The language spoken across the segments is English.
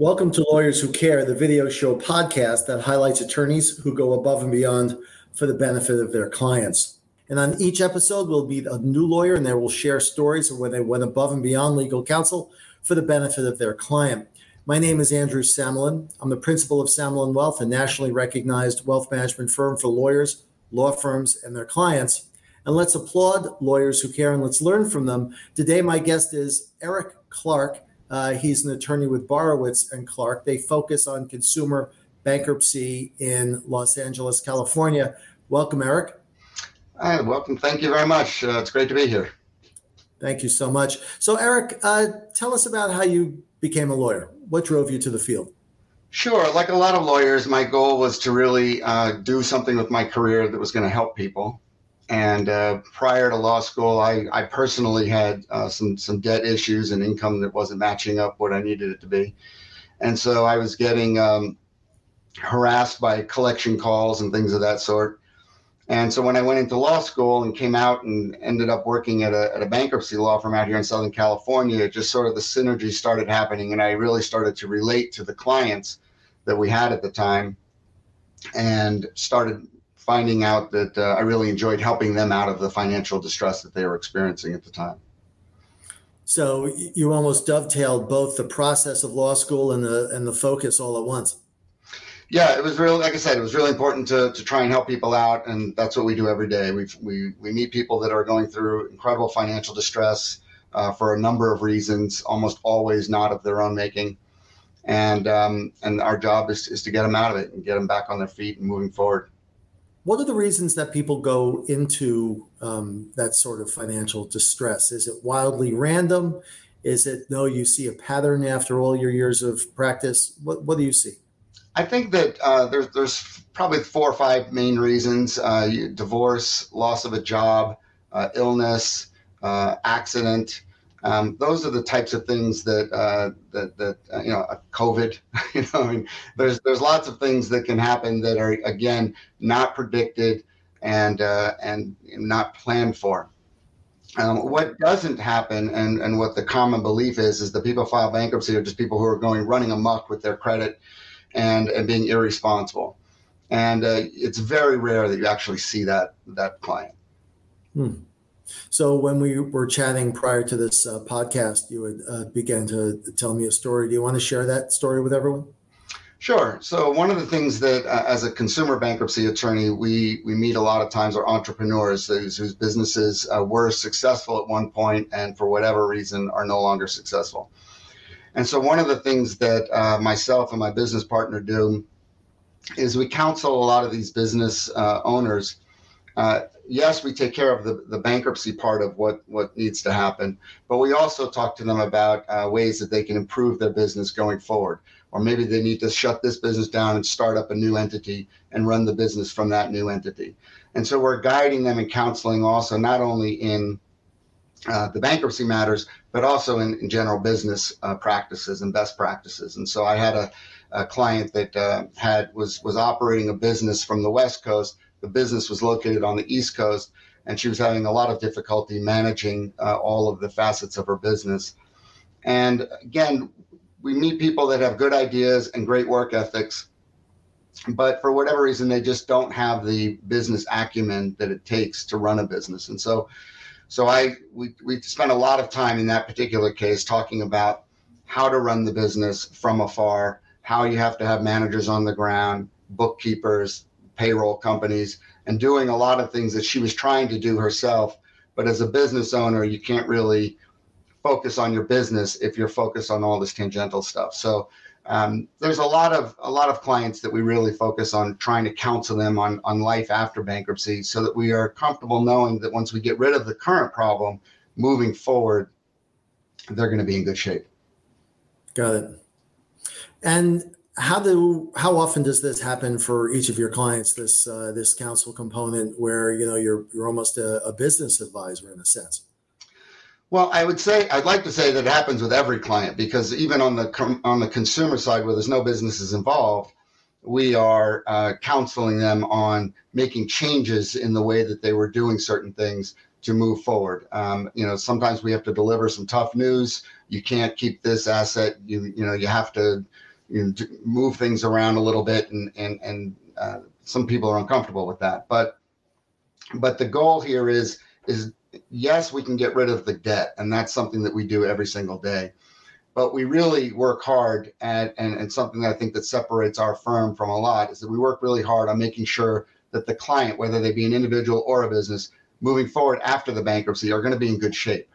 Welcome to Lawyers Who Care, the video show podcast that highlights attorneys who go above and beyond for the benefit of their clients. And on each episode, we'll meet a new lawyer and they will share stories of where they went above and beyond legal counsel for the benefit of their client. My name is Andrew Samalin. I'm the principal of Samalin Wealth, a nationally recognized wealth management firm for lawyers, law firms, and their clients. And let's applaud Lawyers Who Care and let's learn from them. Today, my guest is Erik Clark. He's an attorney with Borowitz and Clark. They focus on consumer bankruptcy in Los Angeles, California. Welcome, Erik. Hi, welcome. Thank you very much. It's great to be here. Thank you so much. So, Erik, tell us about how you became a lawyer. What drove you to the field? Sure. Like a lot of lawyers, my goal was to really do something with my career that was going to help people. And prior to law school, I personally had some debt issues and income that wasn't matching up what I needed it to be. And so I was getting harassed by collection calls and things of that sort. And so when I went into law school and came out and ended up working at a bankruptcy law firm out here in Southern California, just sort of the synergy started happening. And I really started to relate to the clients that we had at the time and started finding out that I really enjoyed helping them out of the financial distress that they were experiencing at the time. So you almost dovetailed both the process of law school and the focus all at once. Yeah, it was really, like I said, it was really important to try and help people out, and that's what we do every day. We meet people that are going through incredible financial distress for a number of reasons, almost always not of their own making. And our job is to get them out of it and get them back on their feet and moving forward. What are the reasons that people go into that sort of financial distress? Is it wildly random? Is it, no, you see a pattern after all your years of practice? What do you see? I think that there's probably 4 or 5 main reasons. Divorce, loss of a job, illness, accident. Those are the types of things that you know, COVID, you know, I mean, there's lots of things that can happen that are, again, not predicted and not planned for. What doesn't happen and what the common belief is that people file bankruptcy are just people who are running amok with their credit and being irresponsible. And it's very rare that you actually see that client. Hmm. So when we were chatting prior to this podcast, you had began to tell me a story. Do you want to share that story with everyone? Sure. So one of the things that as a consumer bankruptcy attorney, we meet a lot of times are entrepreneurs whose businesses were successful at one point and for whatever reason are no longer successful. And so one of the things that myself and my business partner do is we counsel a lot of these business owners. Yes, we take care of the bankruptcy part of what needs to happen, but we also talk to them about ways that they can improve their business going forward. Or maybe they need to shut this business down and start up a new entity and run the business from that new entity. And so we're guiding them and counseling also, not only in the bankruptcy matters, but also in general business practices and best practices. And so I had a client that was operating a business from the West Coast. The business was located on the East Coast, and she was having a lot of difficulty managing all of the facets of her business. And again, we meet people that have good ideas and great work ethics, but for whatever reason, they just don't have the business acumen that it takes to run a business. And so we spent a lot of time in that particular case talking about how to run the business from afar, how you have to have managers on the ground, bookkeepers, payroll companies, and doing a lot of things that she was trying to do herself. But as a business owner, you can't really focus on your business if you're focused on all this tangential stuff. So there's a lot of clients that we really focus on trying to counsel them on life after bankruptcy so that we are comfortable knowing that once we get rid of the current problem, moving forward, they're going to be in good shape. Got it. And how often does this happen for each of your clients, this counsel component where, you know, you're almost a business advisor in a sense? Well, I'd like to say that it happens with every client, because even on the consumer side where there's no businesses involved, we are counseling them on making changes in the way that they were doing certain things to move forward. You know, sometimes we have to deliver some tough news. You can't keep this asset. You have to move things around a little bit, and some people are uncomfortable with that. But the goal here is yes, we can get rid of the debt, and that's something that we do every single day. But we really work hard at, and something that I think that separates our firm from a lot is that we work really hard on making sure that the client, whether they be an individual or a business, moving forward after the bankruptcy, are going to be in good shape.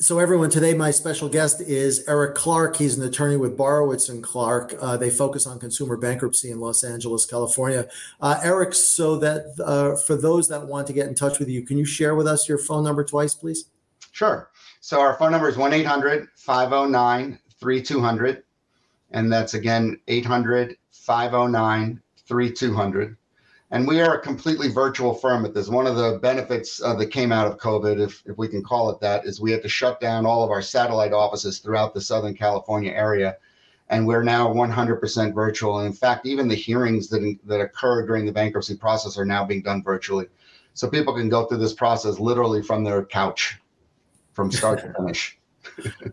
So everyone, today my special guest is Erik Clark. He's an attorney with Borowitz and Clark. They focus on consumer bankruptcy in Los Angeles, California. Erik, so that for those that want to get in touch with you, can you share with us your phone number twice, please? Sure. So our phone number is 1-800-509-3200. And that's, again, 800-509-3200. And we are a completely virtual firm at this. One of the benefits that came out of COVID, if we can call it that, is we had to shut down all of our satellite offices throughout the Southern California area. And we're now 100% virtual. And in fact, even the hearings that occur during the bankruptcy process are now being done virtually. So people can go through this process literally from their couch, from start to finish.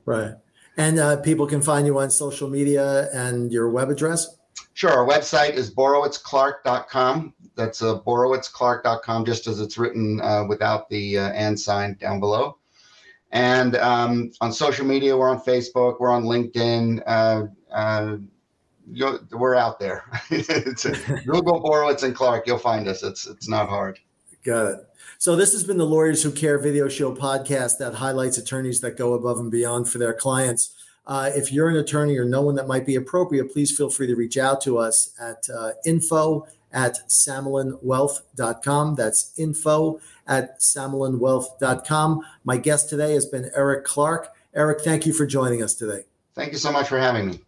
Right. And people can find you on social media and your web address? Sure. Our website is borowitzclark.com. That's borowitzclark.com, just as it's written, without the and sign down below. And on social media, we're on Facebook, we're on LinkedIn. We're out there. Google Borowitz and Clark. You'll find us. It's not hard. Got it. So this has been the Lawyers Who Care video show podcast that highlights attorneys that go above and beyond for their clients. If you're an attorney or know one that might be appropriate, please feel free to reach out to us at info@samalinwealth.com. That's info@samalinwealth.com. My guest today has been Erik Clark. Erik, thank you for joining us today. Thank you so much for having me.